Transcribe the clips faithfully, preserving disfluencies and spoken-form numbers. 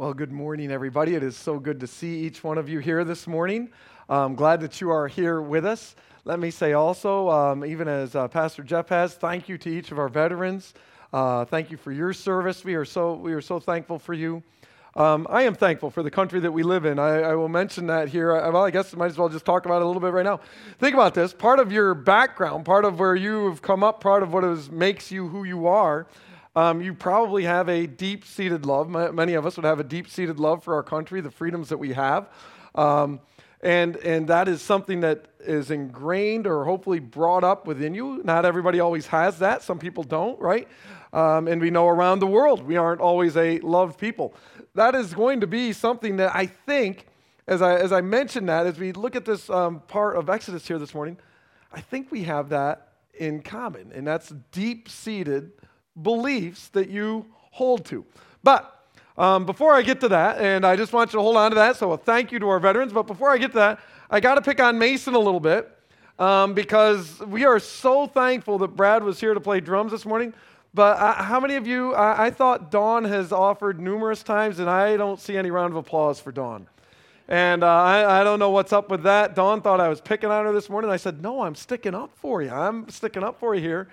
Well, good morning, everybody. It is so good to see each one of you here this morning. I'm glad that you are here with us. Let me say also, um, even as uh, Pastor Jeff has, thank you to each of our veterans. Uh, thank you for your service. We are so we are so thankful for you. Um, I am thankful for the country that we live in. I, I will mention that here. I, well, I guess I might as well just talk about it a little bit right now. Think about this. Part of your background, part of where you have come up, part of what is, makes you who you are, Um, you probably have a deep-seated love. Many of us would have a deep-seated love for our country, the freedoms that we have. Um, and and that is something that is ingrained or hopefully brought up within you. Not everybody always has that. Some people don't, right? Um, and we know around the world we aren't always a loved people. That is going to be something that I think, as I, as I mentioned that, as we look at this um, part of Exodus here this morning, I think we have that in common, and that's deep-seated beliefs that you hold to. But um, before I get to that, and I just want you to hold on to that, so a thank you to our veterans, but before I get to that, I got to pick on Mason a little bit, um, because we are so thankful that Brad was here to play drums this morning, but uh, how many of you, I, I thought Dawn has offered numerous times, and I don't see any round of applause for Dawn. And uh, I, I don't know what's up with that. Dawn thought I was picking on her this morning. I said, no, I'm sticking up for you. I'm sticking up for you here.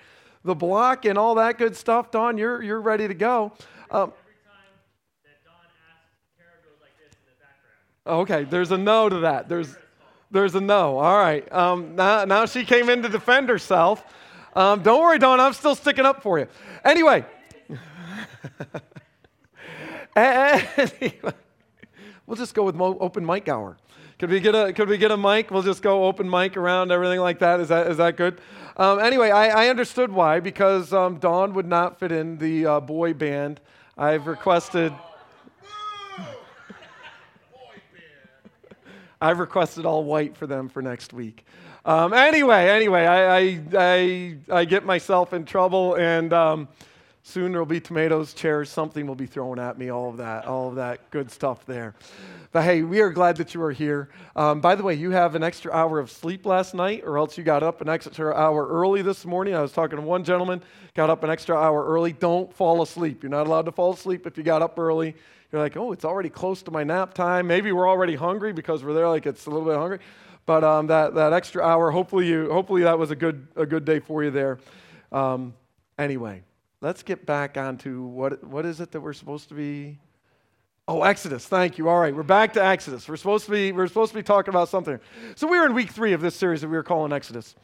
The block and all that good stuff, Don, you're you're ready to go. Um, Every time that Don asks, Kara goes like this in the background. Okay, there's a no to that. There's there's a no. All right. Um, now, now she came in to defend herself. Um, don't worry, Don, I'm still sticking up for you. Anyway. anyway. We'll just go with mo- open mic hour. Could we get a could we get a mic? We'll just go open mic around, everything like that. Is that is that good? Um, anyway, I, I understood why, because um, Dawn would not fit in the uh, boy band. I've requested. Oh, no. Boy band. I've requested all white for them for next week. Um, anyway, anyway, I, I I I get myself in trouble, and um, soon there'll be tomatoes, chairs, something will be thrown at me. All of that, all of that good stuff there. But hey, we are glad that you are here. Um, by the way, you have an extra hour of sleep last night, or else you got up an extra hour early this morning. I was talking to one gentleman, got up an extra hour early. Don't fall asleep. You're not allowed to fall asleep if you got up early. You're like, oh, it's already close to my nap time. Maybe we're already hungry because we're there, like it's a little bit hungry. But um, that that extra hour, hopefully you, hopefully that was a good a good day for you there. Um, anyway, let's get back onto what what is it that we're supposed to be. Oh, Exodus. Thank you. All right, we're back to Exodus. We're supposed to be we're supposed to be talking about something. So we're in week three of this series that we were calling Exodus,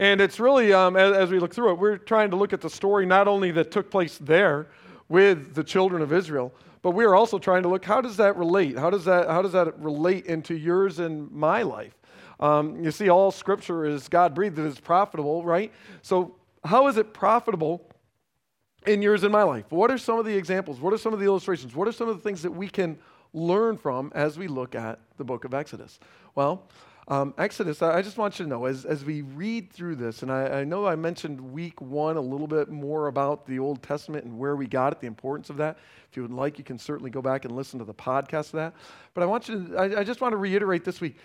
and it's really um, as, as we look through it, we're trying to look at the story not only that took place there with the children of Israel, but we are also trying to look how does that relate? How does that how does that relate into yours and my life? Um, you see, all Scripture is God-breathed. It is profitable, right? So how is it profitable in yours in my life? What are some of the examples? What are some of the illustrations? What are some of the things that we can learn from as we look at the book of Exodus? Well, um, Exodus, I, I just want you to know, as, as we read through this, and I, I know I mentioned week one a little bit more about the Old Testament and where we got it, the importance of that. If you would like, you can certainly go back and listen to the podcast of that. But I want you to, I, I just want to reiterate this week,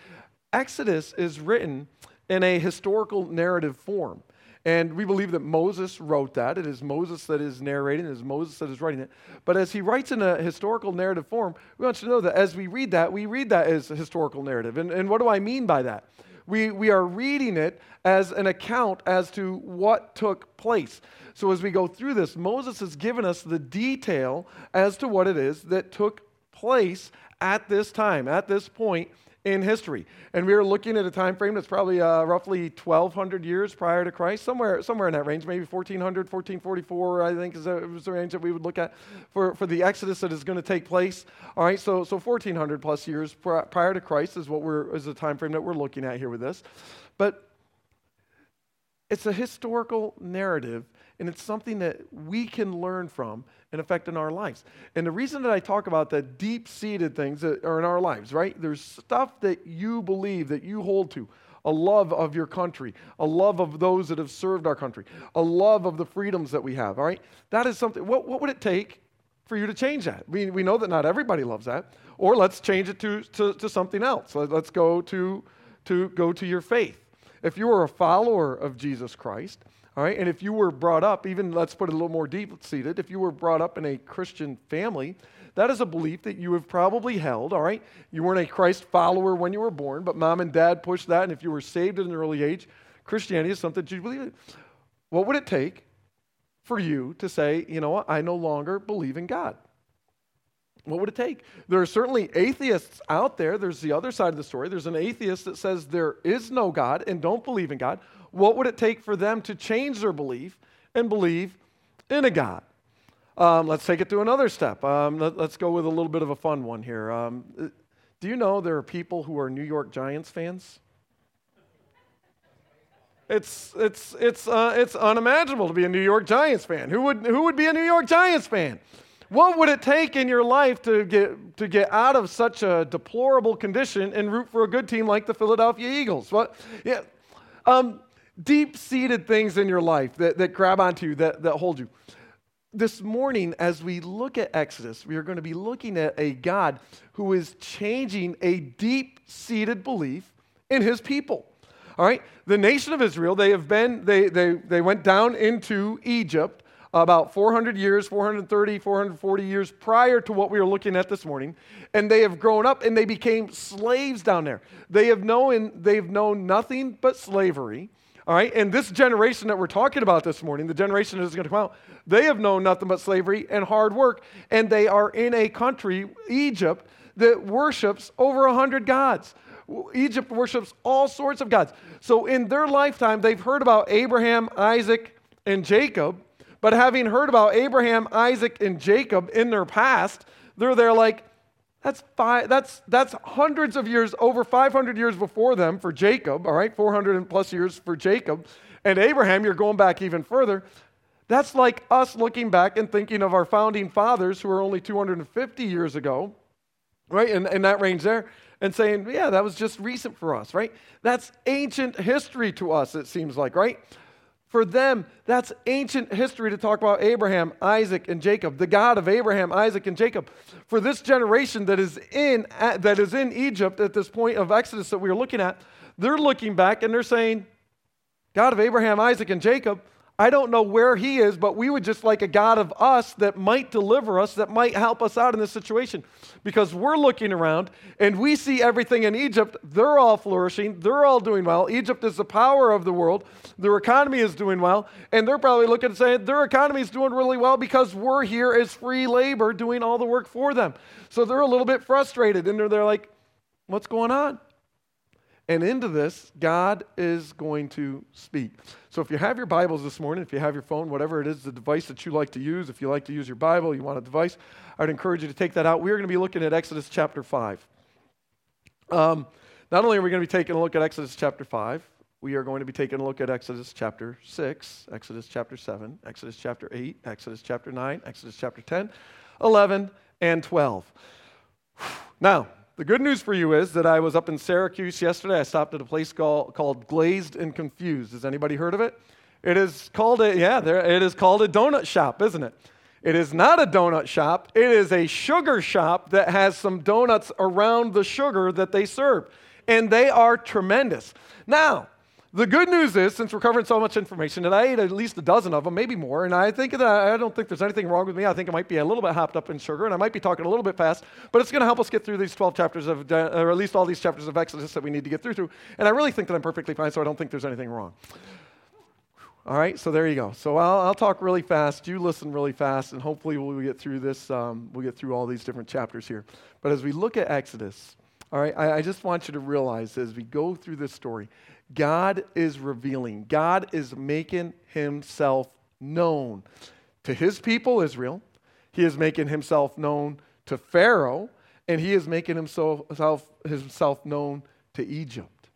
Exodus is written in a historical narrative form. And we believe that Moses wrote that. It is Moses that is narrating. It is Moses that is writing it. But as he writes in a historical narrative form, we want you to know that as we read that, we read that as a historical narrative. And, and what do I mean by that? We, we are reading it as an account as to what took place. So as we go through this, Moses has given us the detail as to what it is that took place at this time, at this point in history. And we are looking at a time frame that's probably uh, roughly twelve hundred years prior to Christ, somewhere somewhere in that range, maybe fourteen hundred, fourteen forty-four, I think is the range that we would look at for, for the Exodus that is going to take place. All right, so so fourteen hundred plus years prior to Christ is what we're is the time frame that we're looking at here with this. But it's a historical narrative, and it's something that we can learn from and affect in our lives. And the reason that I talk about the deep-seated things that are in our lives, right? There's stuff that you believe, that you hold to, a love of your country, a love of those that have served our country, a love of the freedoms that we have, all right? That is something, what, what would it take for you to change that? We, we know that not everybody loves that, or let's change it to, to, to something else. Let's go to, to, go to your faith. If you are a follower of Jesus Christ, All right, and if you were brought up, even let's put it a little more deep-seated, if you were brought up in a Christian family, that is a belief that you have probably held, all right? You weren't a Christ follower when you were born, but mom and dad pushed that, and if you were saved at an early age, Christianity is something that you believe in. What would it take for you to say, you know what, I no longer believe in God? What would it take? There are certainly atheists out there. There's the other side of the story. There's an atheist that says there is no God and don't believe in God. What would it take for them to change their belief and believe in a God? Um, let's take it to another step. Um, let, let's go with a little bit of a fun one here. Um, do you know there are people who are New York Giants fans? It's it's it's uh, it's unimaginable to be a New York Giants fan. Who would who would be a New York Giants fan? What would it take in your life to get to get out of such a deplorable condition and root for a good team like the Philadelphia Eagles? What? Yeah. Um, deep-seated things in your life that, that grab onto you, that, that hold you. This morning, as we look at Exodus, we are going to be looking at a God who is changing a deep-seated belief in his people. All right, the nation of Israel, they have been, they they they went down into Egypt about four hundred years, four hundred thirty, four hundred forty years prior to what we are looking at this morning, and they have grown up and they became slaves down there. They have known, they've known nothing but slavery. All right, and this generation that we're talking about this morning, the generation that is going to come out, they have known nothing but slavery and hard work, and they are in a country, Egypt, that worships over one hundred gods. Egypt worships all sorts of gods. So in their lifetime, they've heard about Abraham, Isaac, and Jacob, but having heard about Abraham, Isaac, and Jacob in their past, they're there like, That's five, that's that's hundreds of years, over five hundred years before them for Jacob, all right? four hundred plus years for Jacob. And Abraham, you're going back even further. That's like us looking back and thinking of our founding fathers who are only two hundred fifty years ago, right? And, and that range there. And saying, yeah, that was just recent for us, right? That's ancient history to us, it seems like, right? For them, that's ancient history to talk about Abraham, Isaac, and Jacob, the God of Abraham, Isaac, and Jacob. For this generation that is in that is in Egypt at this point of Exodus that we are looking at, they're looking back and they're saying, God of Abraham, Isaac, and Jacob, I don't know where he is, but we would just like a God of us that might deliver us, that might help us out in this situation. Because we're looking around and we see everything in Egypt. They're all flourishing. They're all doing well. Egypt is the power of the world. Their economy is doing well. And they're probably looking and saying, their economy is doing really well because we're here as free labor doing all the work for them. So they're a little bit frustrated and they're, they're like, what's going on? And into this, God is going to speak. So if you have your Bibles this morning, if you have your phone, whatever it is, the device that you like to use, if you like to use your Bible, you want a device, I'd encourage you to take that out. We're going to be looking at Exodus chapter five. Um, not only are we going to be taking a look at Exodus chapter five, we are going to be taking a look at Exodus chapter six, Exodus chapter seven, Exodus chapter eight, Exodus chapter nine, Exodus chapter ten, eleven, and twelve. Now, the good news for you is that I was up in Syracuse yesterday. I stopped at a place called, called Glazed and Confused. Has anybody heard of it? It is called a, yeah, there, it is called a donut shop, isn't it? It is not a donut shop. It is a sugar shop that has some donuts around the sugar that they serve. And they are tremendous. Now, the good news is, since we're covering so much information, that I ate at least a dozen of them, maybe more, and I think that I don't think there's anything wrong with me. I think I might be a little bit hopped up in sugar, and I might be talking a little bit fast, but it's going to help us get through these twelve chapters of, or at least all these chapters of Exodus that we need to get through to, and I really think that I'm perfectly fine, so I don't think there's anything wrong. All right, so there you go. So I'll, I'll talk really fast, you listen really fast, and hopefully we'll get through this, um, we'll get through all these different chapters here. But as we look at Exodus, all right, I, I just want you to realize as we go through this story, God is revealing. God is making himself known to his people, Israel. He is making himself known to Pharaoh, and he is making himself, himself known to Egypt.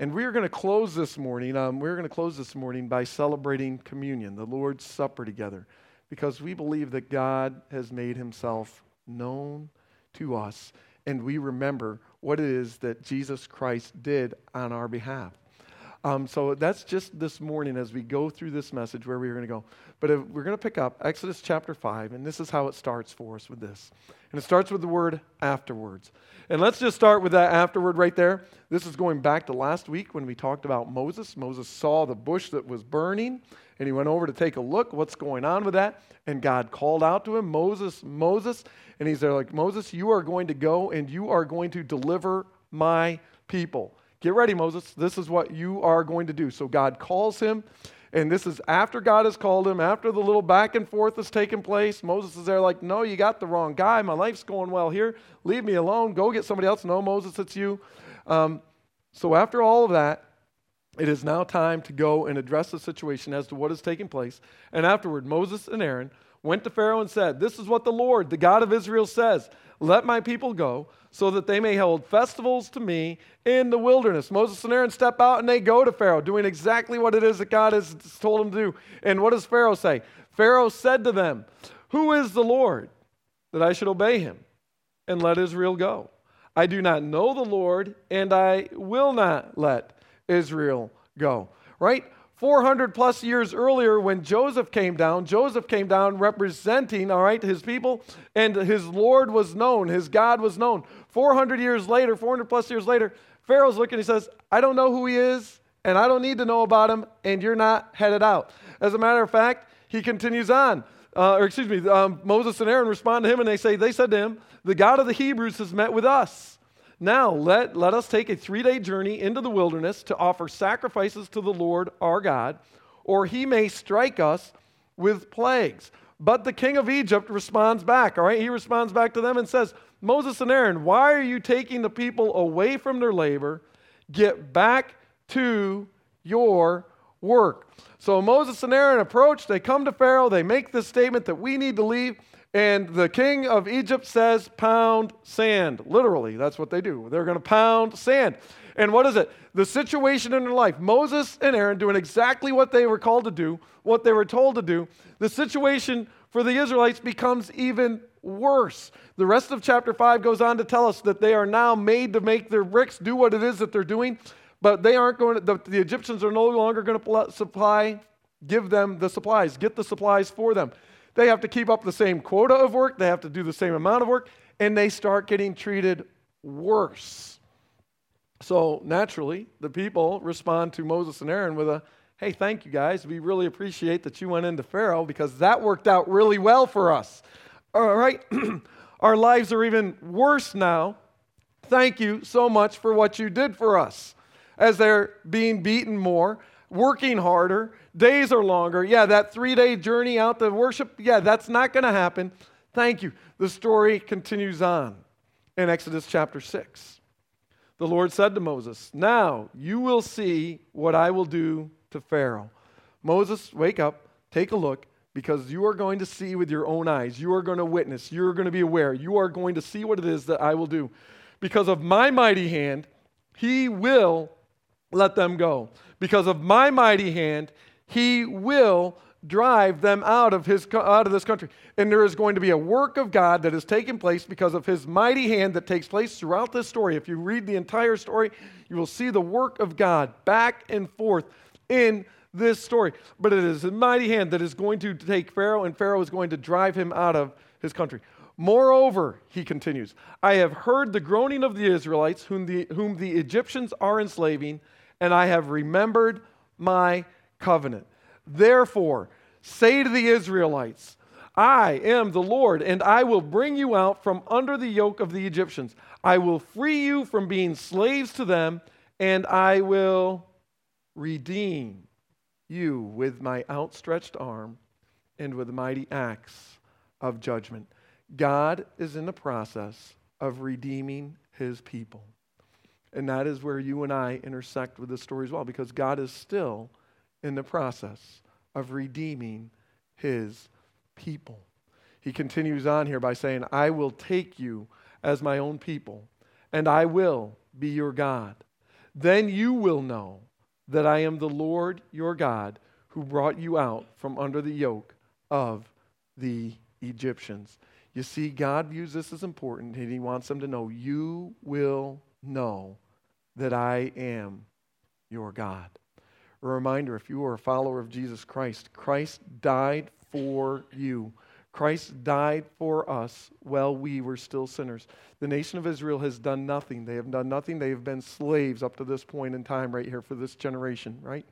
And we are going to close this morning, um, we're going to close this morning by celebrating communion, the Lord's Supper together, because we believe that God has made himself known to us, and we remember what it is that Jesus Christ did on our behalf. Um, so that's just this morning as we go through this message where we're going to go. But if we're going to pick up Exodus chapter five, and this is how it starts for us with this. And it starts with the word afterwards. And let's just start with that afterward right there. This is going back to last week when we talked about Moses. Moses saw the bush that was burning, and he went over to take a look, what's going on with that? And God called out to him, Moses, Moses. And he's there like, Moses, you are going to go and you are going to deliver my people. Get ready, Moses. This is what you are going to do. So God calls him. And this is after God has called him, after the little back and forth has taken place. Moses is there like, no, you got the wrong guy. My life's going well here. Leave me alone. Go get somebody else. No, Moses, it's you. Um, so after all of that, it is now time to go and address the situation as to what is taking place. And afterward, Moses and Aaron went to Pharaoh and said, this is what the Lord, the God of Israel, says. Let my people go so that they may hold festivals to me in the wilderness. Moses and Aaron step out and they go to Pharaoh, doing exactly what it is that God has told them to do. And what does Pharaoh say? Pharaoh said to them, who is the Lord that I should obey him and let Israel go? I do not know the Lord, and I will not let Israel go, right? four hundred plus years earlier when Joseph came down, Joseph came down representing, all right, his people, and his Lord was known, his God was known. four hundred years later, four hundred plus years later, Pharaoh's looking, he says, I don't know who he is, and I don't need to know about him, and you're not headed out. As a matter of fact, he continues on, uh, or excuse me, um, Moses and Aaron respond to him, and they say, they said to him, the God of the Hebrews has met with us. Now let, let us take a three-day journey into the wilderness to offer sacrifices to the Lord our God, or he may strike us with plagues. But the king of Egypt responds back, all right? He responds back to them and says, Moses and Aaron, why are you taking the people away from their labor? Get back to your work. So Moses and Aaron approach, they come to Pharaoh, they make this statement that we need to leave. And the king of Egypt says, pound sand. Literally, that's what they do. They're going to pound sand. And what is it? The situation in their life. Moses and Aaron doing exactly what they were called to do, what they were told to do. The situation for the Israelites becomes even worse. The rest of chapter five goes on to tell us that they are now made to make their bricks do what it is that they're doing, but they aren't going to, the, the Egyptians are no longer going to supply, give them the supplies, get the supplies for them. They have to keep up the same quota of work. They have to do the same amount of work. And they start getting treated worse. So naturally, the people respond to Moses and Aaron with a, hey, thank you guys. We really appreciate that you went into Pharaoh because that worked out really well for us. All right. Our lives are even worse now. Thank you so much for what you did for us. As they're being beaten more, working harder, days are longer. Yeah, that three-day journey out to worship, yeah, that's not going to happen. Thank you. The story continues on in Exodus chapter six. The Lord said to Moses, now you will see what I will do to Pharaoh. Moses, wake up, take a look, because you are going to see with your own eyes. You are going to witness. You are going to be aware. You are going to see what it is that I will do. Because of my mighty hand, he will let them go. Because of my mighty hand, he will drive them out of his out of this country. And there is going to be a work of God that is taking place because of his mighty hand that takes place throughout this story. If you read the entire story, you will see the work of God back and forth in this story. But it is his mighty hand that is going to take Pharaoh, and Pharaoh is going to drive him out of his country. Moreover, he continues, I have heard the groaning of the Israelites whom the, whom the Egyptians are enslaving, and I have remembered my covenant. Therefore, say to the Israelites, I am the Lord, and I will bring you out from under the yoke of the Egyptians. I will free you from being slaves to them, and I will redeem you with my outstretched arm and with mighty acts of judgment. God is in the process of redeeming his people. And that is where you and I intersect with this story as well, because God is still in the process of redeeming his people. He continues on here by saying, I will take you as my own people, and I will be your God. Then you will know that I am the Lord your God who brought you out from under the yoke of the Egyptians. You see, God views this as important, and he wants them to know, you will know that I am your God. A reminder, if you are a follower of Jesus Christ, Christ died for you. Christ died for us while we were still sinners. The nation of Israel has done nothing. They have done nothing. They have been slaves up to this point in time right here for this generation, right?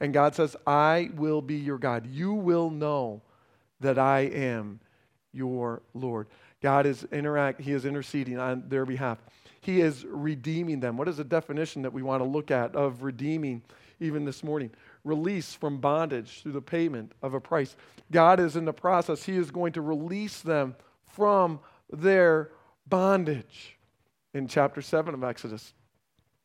And God says, I will be your God. You will know that I am your Lord. God is interact. He is interceding on their behalf. He is redeeming them. What is the definition that we want to look at of redeeming even this morning? Release from bondage through the payment of a price. God is in the process. He is going to release them from their bondage. In chapter seven of Exodus,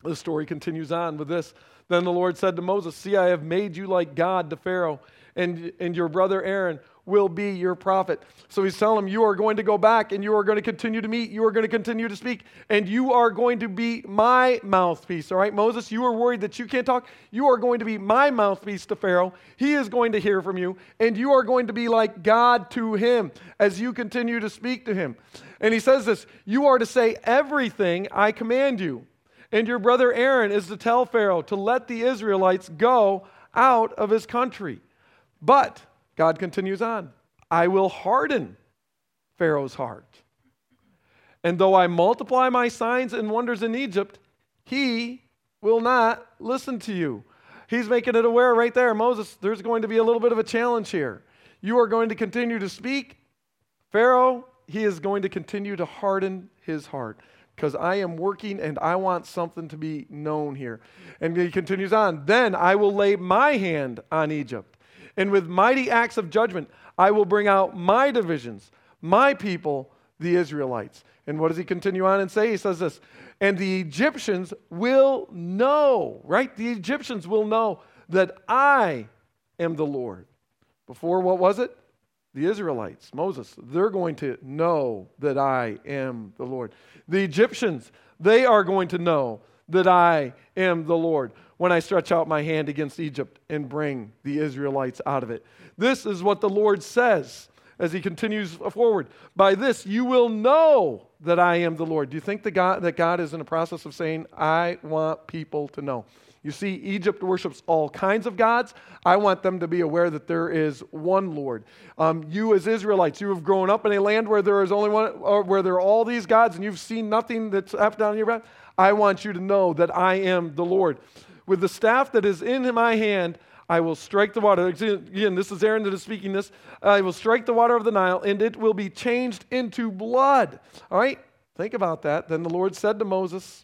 the story continues on with this. Then the Lord said to Moses, see, I have made you like God to Pharaoh, and, and your brother Aaron will be your prophet. So he's telling him, you are going to go back, and you are going to continue to meet, you are going to continue to speak, and you are going to be my mouthpiece. All right, Moses, you were worried that you can't talk. You are going to be my mouthpiece to Pharaoh. He is going to hear from you, and you are going to be like God to him as you continue to speak to him. And he says this, you are to say everything I command you. And your brother Aaron is to tell Pharaoh to let the Israelites go out of his country. But, God continues on, I will harden Pharaoh's heart. And though I multiply my signs and wonders in Egypt, he will not listen to you. He's making it aware right there. Moses, there's going to be a little bit of a challenge here. You are going to continue to speak. Pharaoh, he is going to continue to harden his heart. Because I am working and I want something to be known here. And he continues on, then I will lay my hand on Egypt. And with mighty acts of judgment, I will bring out my divisions, my people, the Israelites. And what does he continue on and say? He says this, and the Egyptians will know, right? The Egyptians will know that I am the Lord. Before, what was it? The Israelites, Moses, they're going to know that I am the Lord. The Egyptians, they are going to know that I am the Lord when I stretch out my hand against Egypt and bring the Israelites out of it. This is what the Lord says as he continues forward. By this, you will know that I am the Lord. Do you think that God, that God is in the process of saying, I want people to know? You see, Egypt worships all kinds of gods. I want them to be aware that there is one Lord. Um, you as Israelites, you have grown up in a land where there is only one, or where there are all these gods, and you've seen nothing that's up down your back. I want you to know that I am the Lord. With the staff that is in my hand, I will strike the water. Again, this is Aaron that is speaking this. I will strike the water of the Nile, and it will be changed into blood. All right, think about that. Then the Lord said to Moses,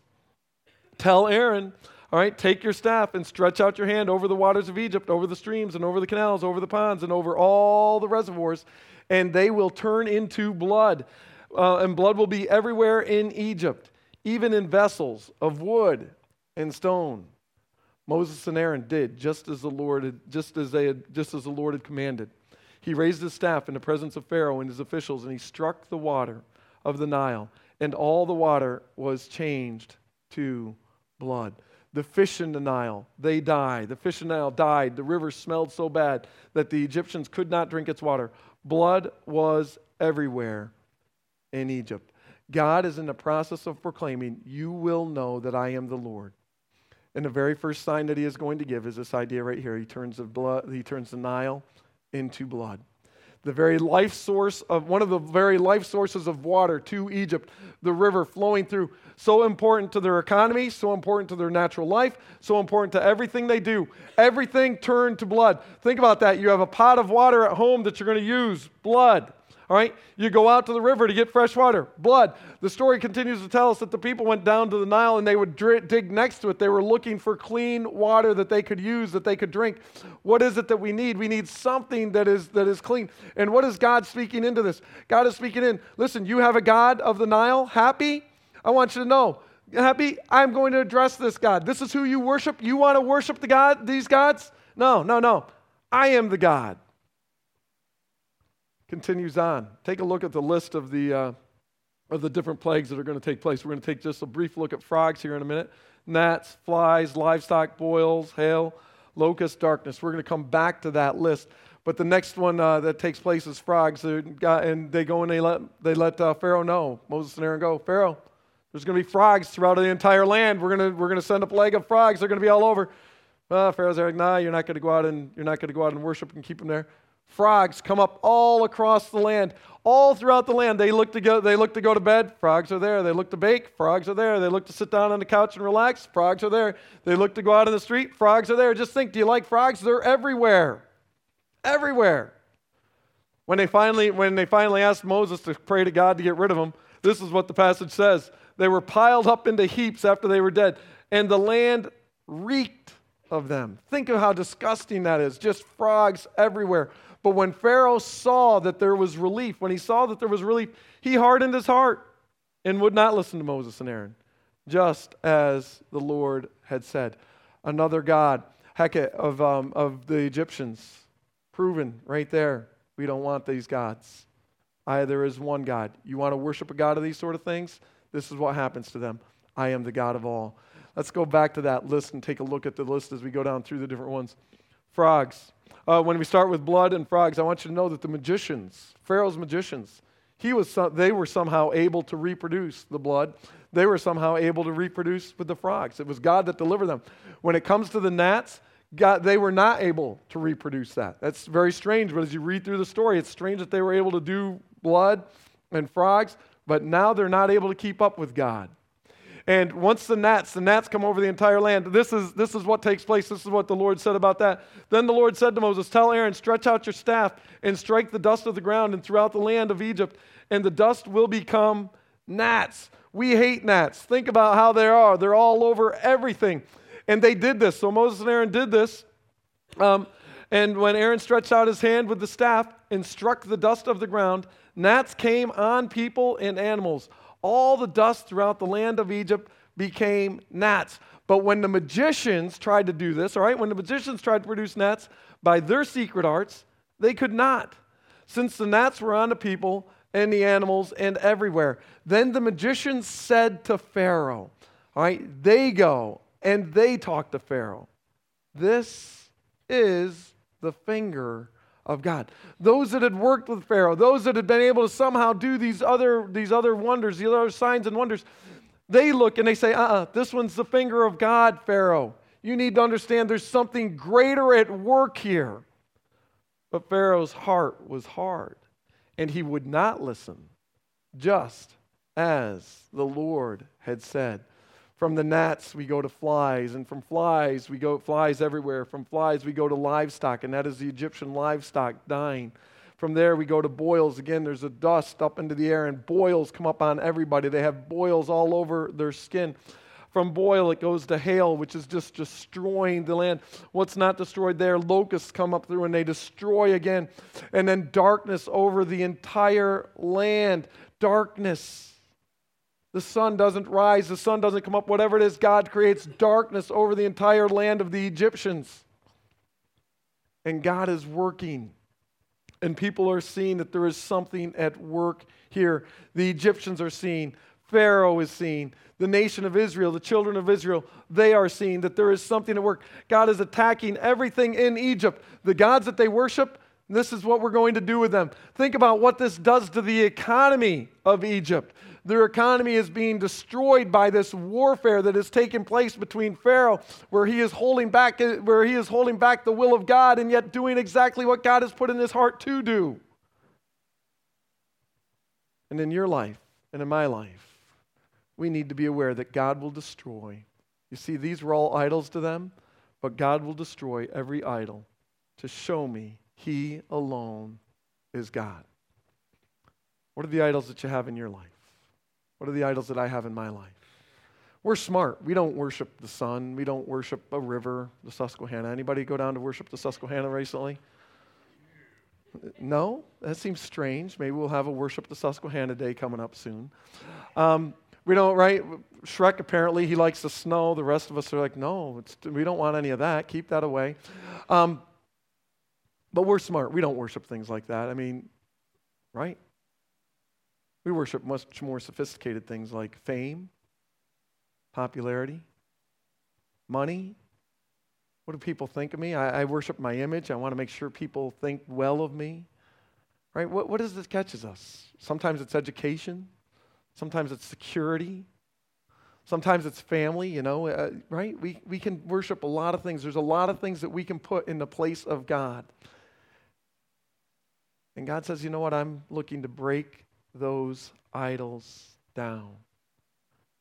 tell Aaron, all right, take your staff and stretch out your hand over the waters of Egypt, over the streams and over the canals, over the ponds and over all the reservoirs, and they will turn into blood. Uh, and blood will be everywhere in Egypt, even in vessels of wood and stone. Moses and Aaron did just as the Lord had, just as they had, just as the Lord had commanded. He raised his staff in the presence of Pharaoh and his officials, and he struck the water of the Nile, and all the water was changed to blood. The fish in the Nile, they die. The fish in the Nile died. The river smelled so bad that the Egyptians could not drink its water. Blood was everywhere in Egypt. God is in the process of proclaiming, you will know that I am the Lord. And the very first sign that he is going to give is this idea right here. He turns the blood, he turns the Nile into blood. The very life source of, one of the very life sources of water to Egypt, the river flowing through, so important to their economy, so important to their natural life, so important to everything they do. Everything turned to blood. Think about that. You have a pot of water at home that you're going to use, blood. All right, you go out to the river to get fresh water, blood. The story continues to tell us that the people went down to the Nile and they would dr- dig next to it. They were looking for clean water that they could use, that they could drink. What is it that we need? We need something that is that is clean. And what is God speaking into this? God is speaking in, listen, you have a God of the Nile, happy? I want you to know, happy, I'm going to address this God. This is who you worship? You want to worship the God, these gods? No, no, no. I am the God. Continues on. Take a look at the list of the uh, of the different plagues that are going to take place. We're going to take just a brief look at frogs here in a minute. Gnats, flies, livestock, boils, hail, locusts, darkness. We're going to come back to that list. But the next one uh, that takes place is frogs. And they go and they let they let uh, Pharaoh know. Moses and Aaron go, Pharaoh, there's going to be frogs throughout the entire land. We're going to we're going to send a plague of frogs. They're going to be all over. Well, Pharaoh's like, nah, you're not going to go out and you're not going to go out and worship and keep them there. Frogs come up all across the land, all throughout the land. They look to go, they look to go to bed, frogs are there. They look to bake, frogs are there. They look to sit down on the couch and relax, frogs are there. They look to go out in the street, frogs are there. Just think, do you like frogs? They're everywhere. Everywhere. When they finally, when they finally asked Moses to pray to God to get rid of them, this is what the passage says. They were piled up into heaps after they were dead, and the land reeked of them. Think of how disgusting that is, just frogs everywhere. But when Pharaoh saw that there was relief, when he saw that there was relief, he hardened his heart and would not listen to Moses and Aaron, just as the Lord had said. Another god, Hecate of, um, of the Egyptians, proven right there. We don't want these gods. I, there is one God. You want to worship a god of these sort of things? This is what happens to them. I am the God of all. Let's go back to that list and take a look at the list as we go down through the different ones. Frogs. Uh, when we start with blood and frogs, I want you to know that the magicians, Pharaoh's magicians, he was some, they were somehow able to reproduce the blood. They were somehow able to reproduce with the frogs. It was God that delivered them. When it comes to the gnats, God, they were not able to reproduce that. That's very strange, but as you read through the story, it's strange that they were able to do blood and frogs, but now they're not able to keep up with God. And once the gnats, the gnats come over the entire land. This is, this is what takes place. This is what the Lord said about that. Then the Lord said to Moses, tell Aaron, stretch out your staff and strike the dust of the ground and throughout the land of Egypt, and the dust will become gnats. We hate gnats. Think about how they are. They're all over everything. And they did this. So Moses and Aaron did this. Um, and when Aaron stretched out his hand with the staff and struck the dust of the ground, gnats came on people and animals. All the dust throughout the land of Egypt became gnats. But when the magicians tried to do this, all right, when the magicians tried to produce gnats by their secret arts, they could not, since the gnats were on the people and the animals and everywhere. Then the magicians said to Pharaoh, all right, they go and they talk to Pharaoh. This is the finger of God. Those that had worked with Pharaoh, those that had been able to somehow do these other these other wonders, these other signs and wonders, they look and they say, uh-uh, this one's the finger of God, Pharaoh. You need to understand there's something greater at work here. But Pharaoh's heart was hard, and he would not listen, just as the Lord had said. From the gnats, we go to flies, and from flies, we go flies everywhere. From flies, we go to livestock, and that is the Egyptian livestock dying. From there, we go to boils. Again, there's a dust up into the air, and boils come up on everybody. They have boils all over their skin. From boil, it goes to hail, which is just destroying the land. What's not destroyed there, locusts come up through, and they destroy again. And then darkness over the entire land. Darkness. The sun doesn't rise, the sun doesn't come up, whatever it is, God creates darkness over the entire land of the Egyptians. And God is working. And people are seeing that there is something at work here. The Egyptians are seeing, Pharaoh is seeing, the nation of Israel, the children of Israel, they are seeing that there is something at work. God is attacking everything in Egypt. The gods that they worship, this is what we're going to do with them. Think about what this does to the economy of Egypt. Their economy is being destroyed by this warfare that has taken place between Pharaoh, where he is holding back, where he is holding back the will of God and yet doing exactly what God has put in his heart to do. And in your life and in my life, we need to be aware that God will destroy. You see, these were all idols to them, but God will destroy every idol to show me He alone is God. What are the idols that you have in your life? What are the idols that I have in my life? We're smart. We don't worship the sun. We don't worship a river, the Susquehanna. Anybody go down to worship the Susquehanna recently? No? That seems strange. Maybe we'll have a worship the Susquehanna day coming up soon. Um, we don't, right? Shrek, apparently, he likes the snow. The rest of us are like, no, it's, we don't want any of that. Keep that away. Um, But we're smart. We don't worship things like that. I mean, right? We worship much more sophisticated things like fame, popularity, money. What do people think of me? I, I worship my image. I want to make sure people think well of me. Right? What, what is this catches us? Sometimes it's education. Sometimes it's security. Sometimes it's family, you know, uh, right? We we can worship a lot of things. There's a lot of things that we can put in the place of God. And God says, you know what? I'm looking to break those idols down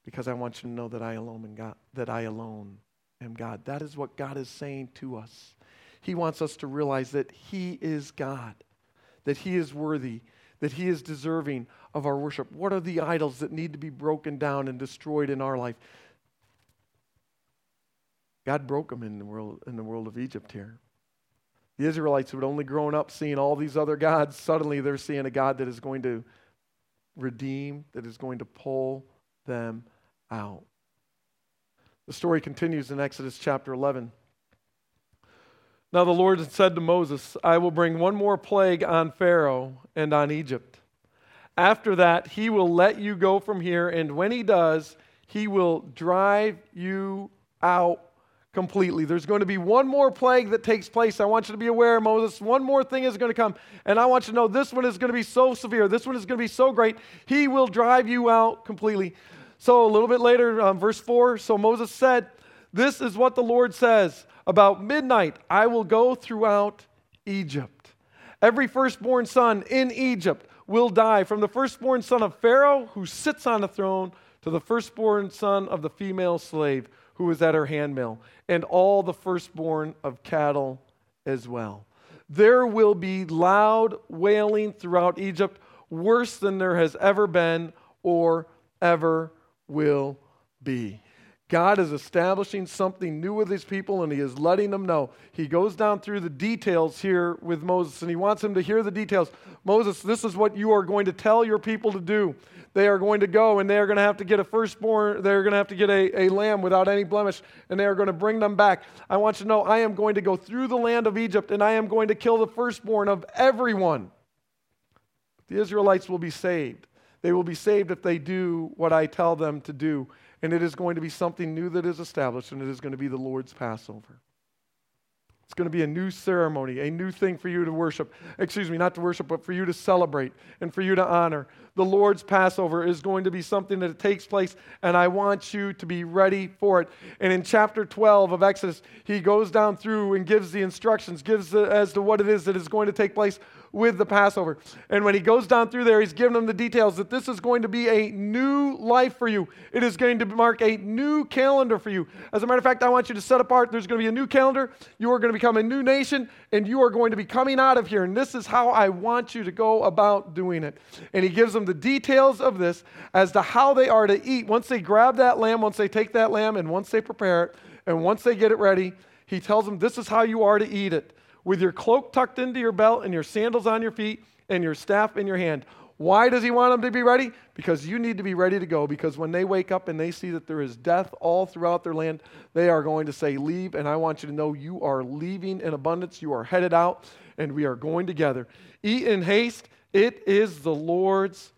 because I want you to know that I alone am God, that I alone am God. That is what God is saying to us. He wants us to realize that He is God, that He is worthy, that He is deserving of our worship. What are the idols that need to be broken down and destroyed in our life? God broke them in the world, in the world of Egypt here. The Israelites who had only grown up seeing all these other gods, suddenly they're seeing a God that is going to redeem, that is going to pull them out. The story continues in Exodus chapter eleven. Now the Lord had said to Moses, I will bring one more plague on Pharaoh and on Egypt. After that, he will let you go from here, and when he does, he will drive you out completely. There's going to be one more plague that takes place. I want you to be aware, Moses, one more thing is going to come, and I want you to know this one is going to be so severe. This one is going to be so great. He will drive you out completely. So a little bit later, um, verse four, so Moses said, this is what the Lord says. About midnight, I will go throughout Egypt. Every firstborn son in Egypt will die, from the firstborn son of Pharaoh who sits on the throne to the firstborn son of the female slave who is at her handmill, and all the firstborn of cattle as well. There will be loud wailing throughout Egypt, worse than there has ever been or ever will be. God is establishing something new with His people, and He is letting them know. He goes down through the details here with Moses, and He wants him to hear the details. Moses, this is what you are going to tell your people to do. They are going to go, and they are going to have to get a firstborn. They are going to have to get a, a lamb without any blemish, and they are going to bring them back. I want you to know I am going to go through the land of Egypt, and I am going to kill the firstborn of everyone. The Israelites will be saved. They will be saved if they do what I tell them to do. And it is going to be something new that is established, and it is going to be the Lord's Passover. It's going to be a new ceremony, a new thing for you to worship. Excuse me, not to worship, but for you to celebrate and for you to honor. The Lord's Passover is going to be something that takes place, and I want you to be ready for it. And in chapter twelve of Exodus, he goes down through and gives the instructions, gives the, as to what it is that is going to take place with the Passover. And when he goes down through there, he's giving them the details that this is going to be a new life for you. It is going to mark a new calendar for you. As a matter of fact, I want you to set apart. There's going to be a new calendar. You are going to become a new nation, and you are going to be coming out of here. And this is how I want you to go about doing it. And he gives them the details of this as to how they are to eat. Once they grab that lamb, once they take that lamb, and once they prepare it, and once they get it ready, he tells them this is how you are to eat it. With your cloak tucked into your belt and your sandals on your feet and your staff in your hand. Why does he want them to be ready? Because you need to be ready to go. Because when they wake up and they see that there is death all throughout their land, they are going to say, leave. And I want you to know you are leaving in abundance. You are headed out, and we are going together. Eat in haste. It is the Lord's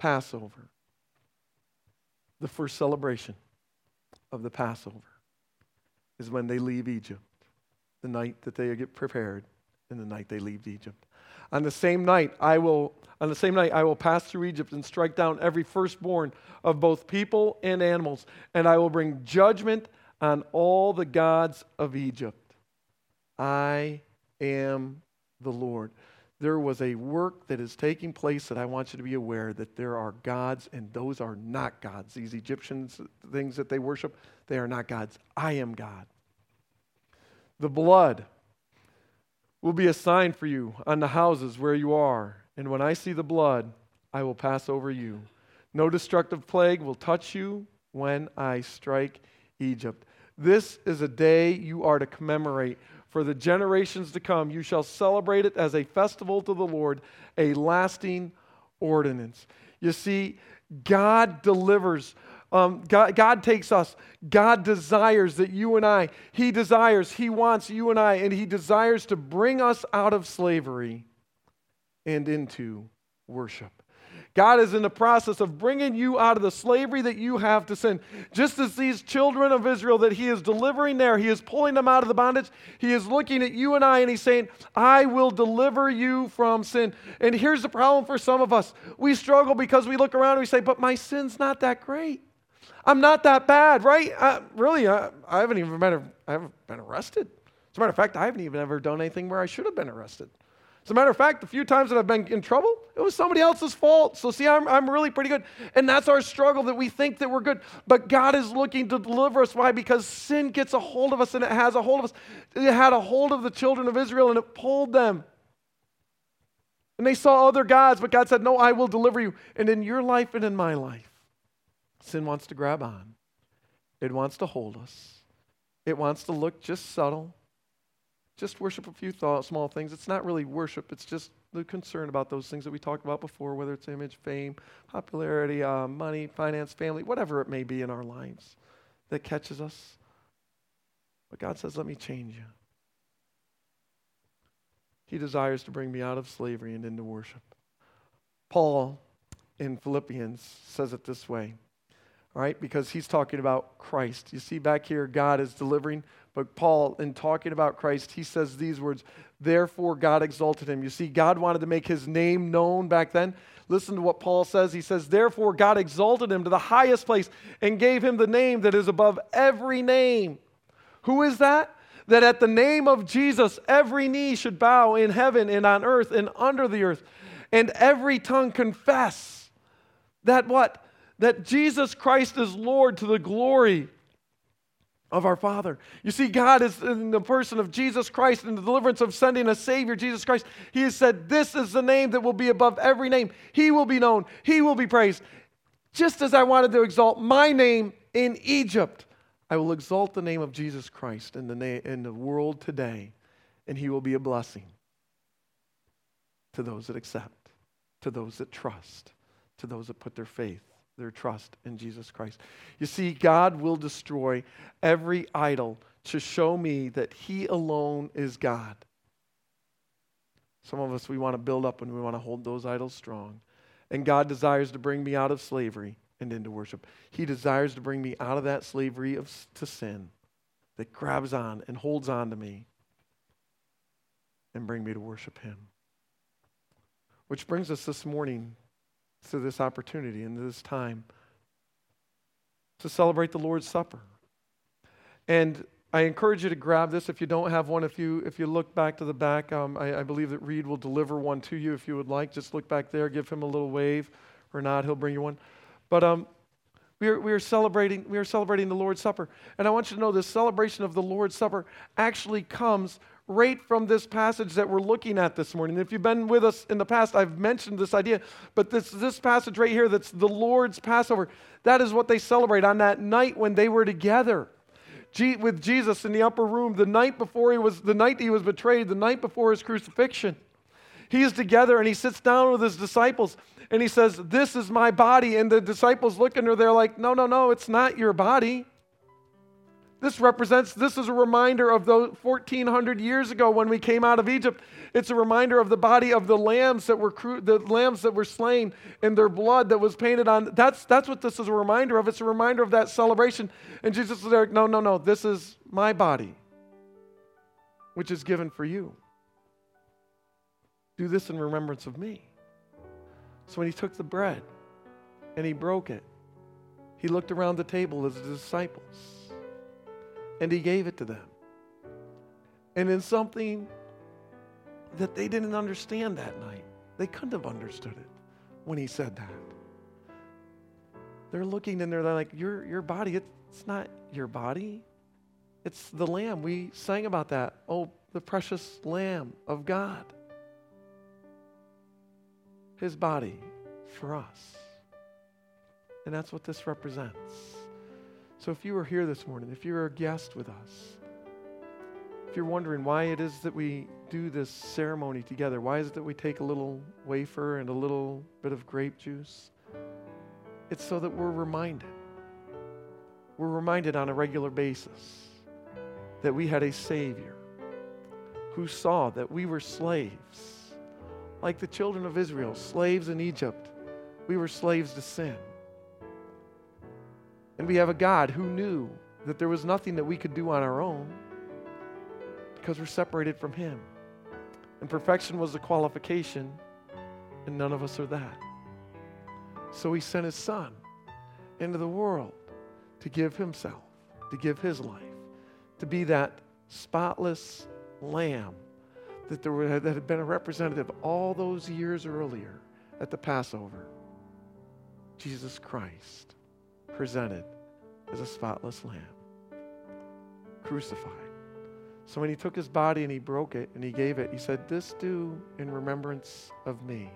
Passover. The first celebration of the Passover is when they leave Egypt. The night that they get prepared, and the night they leave Egypt. On the same night, I will on the same night I will pass through Egypt and strike down every firstborn of both people and animals, and I will bring judgment on all the gods of Egypt. I am the Lord. There was a work that is taking place that I want you to be aware that there are gods, and those are not gods. These Egyptians, things that they worship, they are not gods. I am God. The blood will be a sign for you on the houses where you are. And when I see the blood, I will pass over you. No destructive plague will touch you when I strike Egypt. This is a day you are to commemorate. For the generations to come, you shall celebrate it as a festival to the Lord, a lasting ordinance. You see, God delivers. Um, God, God takes us. God desires that you and I, He desires, He wants you and I, and He desires to bring us out of slavery and into worship. God is in the process of bringing you out of the slavery that you have to sin. Just as these children of Israel that He is delivering there, He is pulling them out of the bondage. He is looking at you and I, and He's saying, I will deliver you from sin. And here's the problem for some of us. We struggle because we look around and we say, but my sin's not that great. I'm not that bad, right? I, really, I, I haven't even been, I haven't been arrested. As a matter of fact, I haven't even ever done anything where I should have been arrested. As a matter of fact, the few times that I've been in trouble, it was somebody else's fault. So see, I'm, I'm really pretty good. And that's our struggle, that we think that we're good. But God is looking to deliver us. Why? Because sin gets a hold of us, and it has a hold of us. It had a hold of the children of Israel, and it pulled them. And they saw other gods, but God said, no, I will deliver you. And in your life and in my life, sin wants to grab on. It wants to hold us. It wants to look just subtle. Just worship a few th- small things. It's not really worship. It's just the concern about those things that we talked about before, whether it's image, fame, popularity, uh, money, finance, family, whatever it may be in our lives that catches us. But God says, let me change you. He desires to bring me out of slavery and into worship. Paul in Philippians says it this way, all right, because he's talking about Christ. You see back here, God is delivering. But Paul, in talking about Christ, he says these words, therefore God exalted him. You see, God wanted to make his name known back then. Listen to what Paul says. He says, therefore God exalted him to the highest place and gave him the name that is above every name. Who is that? That at the name of Jesus, every knee should bow in heaven and on earth and under the earth, and every tongue confess that what? That Jesus Christ is Lord, to the glory of our Father. You see, God is in the person of Jesus Christ, in the deliverance of sending a Savior, Jesus Christ. He has said, this is the name that will be above every name. He will be known. He will be praised. Just as I wanted to exalt my name in Egypt, I will exalt the name of Jesus Christ in the na- in the world today, and he will be a blessing to those that accept, to those that trust, to those that put their faith, their trust in Jesus Christ. You see, God will destroy every idol to show me that he alone is God. Some of us, we want to build up and we want to hold those idols strong. And God desires to bring me out of slavery and into worship. He desires to bring me out of that slavery of, to sin that grabs on and holds on to me, and bring me to worship him. Which brings us this morning to this opportunity and this time to celebrate the Lord's Supper. And I encourage you to grab this if you don't have one. If you if you look back to the back, um, I, I believe that Reed will deliver one to you if you would like. Just look back there, give him a little wave or nod, he'll bring you one. But um, we are we are celebrating we are celebrating the Lord's Supper, and I want you to know this celebration of the Lord's Supper actually comes right from this passage that we're looking at this morning. If you've been with us in the past, I've mentioned this idea, but this this passage right here, that's the Lord's Passover. That is what they celebrate on that night when they were together G- with Jesus in the upper room, the night before he was the night he was betrayed, the night before his crucifixion. He is together and he sits down with his disciples and he says, "This is my body." And the disciples look at her, they're like, "No, no, no, it's not your body." This represents, this is a reminder of those fourteen hundred years ago when we came out of Egypt. It's a reminder of the body of the lambs that were cru- the lambs that were slain, and their blood that was painted on. That's that's what this is a reminder of. It's a reminder of that celebration. And Jesus was like, "No, no, no, this is my body, which is given for you. Do this in remembrance of me." So when he took the bread and he broke it, he looked around the table as the disciples, and he gave it to them. And in something that they didn't understand that night, they couldn't have understood it when he said that. They're looking and they're like, your, your body, it's not your body. It's the lamb. We sang about that. Oh, the precious Lamb of God. His body for us. And that's what this represents. So if you were here this morning, if you're a guest with us, if you're wondering why it is that we do this ceremony together, why is it that we take a little wafer and a little bit of grape juice? It's so that we're reminded. We're reminded on a regular basis that we had a Savior who saw that we were slaves. Like the children of Israel, slaves in Egypt, we were slaves to sin. And we have a God who knew that there was nothing that we could do on our own because we're separated from him. And perfection was the qualification, and none of us are that. So he sent his Son into the world to give himself, to give his life, to be that spotless lamb that, there were, that had been a representative all those years earlier at the Passover. Jesus Christ presented as a spotless lamb, crucified. So when he took his body and he broke it and he gave it, he said, "This do in remembrance of me."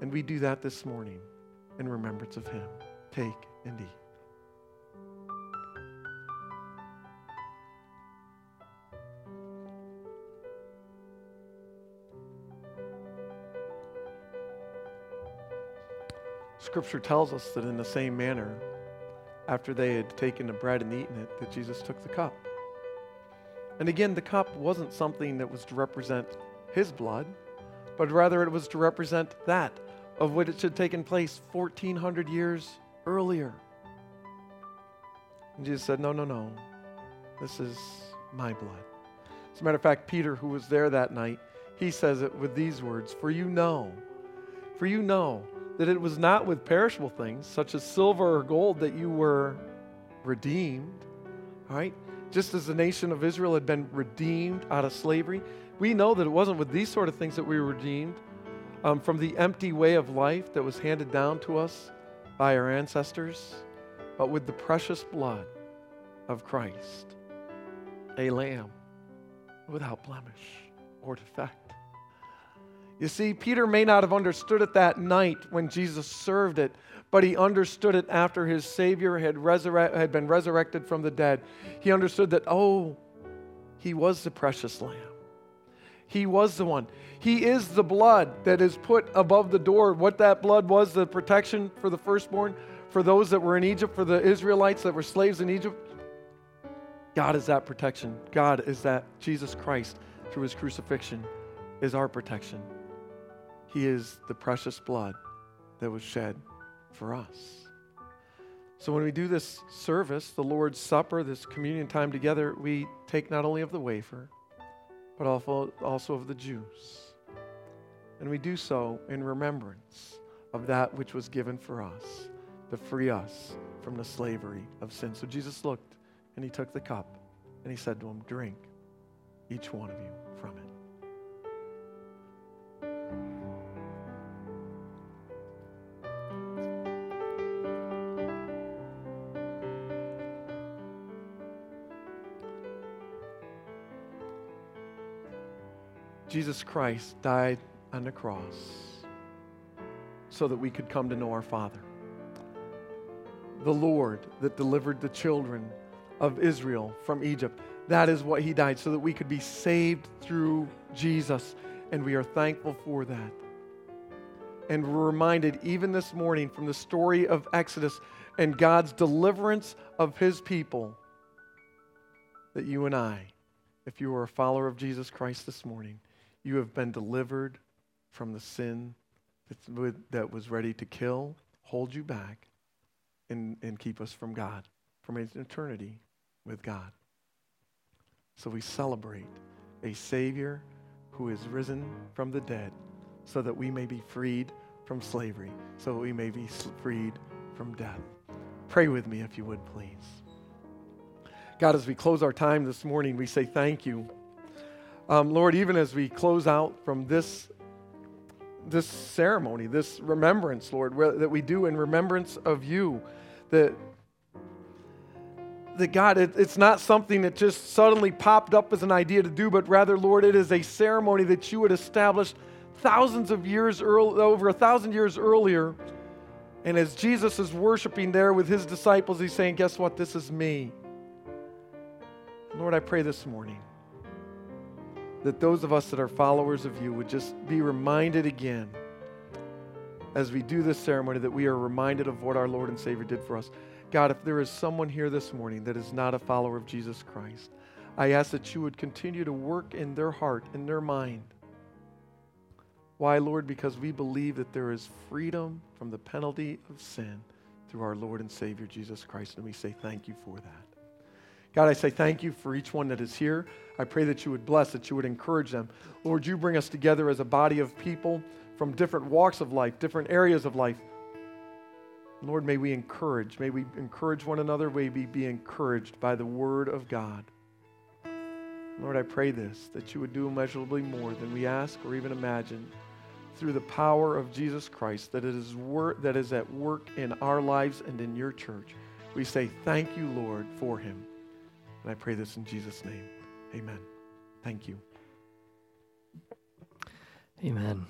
And we do that this morning in remembrance of him. Take and eat. Scripture tells us that in the same manner, after they had taken the bread and eaten it, that Jesus took the cup. And again, the cup wasn't something that was to represent his blood, but rather it was to represent that of what it should have taken place fourteen hundred years earlier. And Jesus said, no, no, no, this is my blood. As a matter of fact, Peter, who was there that night, he says it with these words, for you know, for you know, that it was not with perishable things, such as silver or gold, that you were redeemed, all right? Just as the nation of Israel had been redeemed out of slavery, we know that it wasn't with these sort of things that we were redeemed um, from the empty way of life that was handed down to us by our ancestors, but with the precious blood of Christ, a lamb without blemish or defect. You see, Peter may not have understood it that night when Jesus served it, but he understood it after his Savior had, resurre- had been resurrected from the dead. He understood that, oh, he was the precious lamb. He was the one. He is the blood that is put above the door. What that blood was, the protection for the firstborn, for those that were in Egypt, for the Israelites that were slaves in Egypt. God is that protection. God is that. Jesus Christ, through his crucifixion, is our protection. He is the precious blood that was shed for us. So when we do this service, the Lord's Supper, this communion time together, we take not only of the wafer, but also of the juice. And we do so in remembrance of that which was given for us to free us from the slavery of sin. So Jesus looked and he took the cup and he said to him, drink each one of you from it. Jesus Christ died on the cross so that we could come to know our Father. The Lord that delivered the children of Israel from Egypt, that is what he died, so that we could be saved through Jesus, and we are thankful for that. And we're reminded even this morning from the story of Exodus and God's deliverance of his people that you and I, if you are a follower of Jesus Christ this morning, you have been delivered from the sin that was ready to kill, hold you back, and, and keep us from God, from an eternity with God. So we celebrate a Savior who is risen from the dead so that we may be freed from slavery, so that we may be freed from death. Pray with me if you would, please. God, as we close our time this morning, we say thank you. Um, Lord, even as we close out from this, this ceremony, this remembrance, Lord, where, that we do in remembrance of you, that, that God, it, it's not something that just suddenly popped up as an idea to do, but rather, Lord, it is a ceremony that you had established thousands of years early, over a thousand years earlier. And as Jesus is worshiping there with his disciples, he's saying, guess what? This is me. Lord, I pray this morning that those of us that are followers of you would just be reminded again as we do this ceremony that we are reminded of what our Lord and Savior did for us. God, if there is someone here this morning that is not a follower of Jesus Christ, I ask that you would continue to work in their heart, in their mind. Why, Lord? Because we believe that there is freedom from the penalty of sin through our Lord and Savior, Jesus Christ, and we say thank you for that. God, I say thank you for each one that is here. I pray that you would bless, that you would encourage them. Lord, you bring us together as a body of people from different walks of life, different areas of life, Lord, may we encourage, may we encourage one another, may we be encouraged by the word of God. Lord, I pray this, that you would do immeasurably more than we ask or even imagine through the power of Jesus Christ that it is wor- that is at work in our lives and in your church. We say thank you, Lord, for him. And I pray this in Jesus' name. Amen. Thank you. Amen.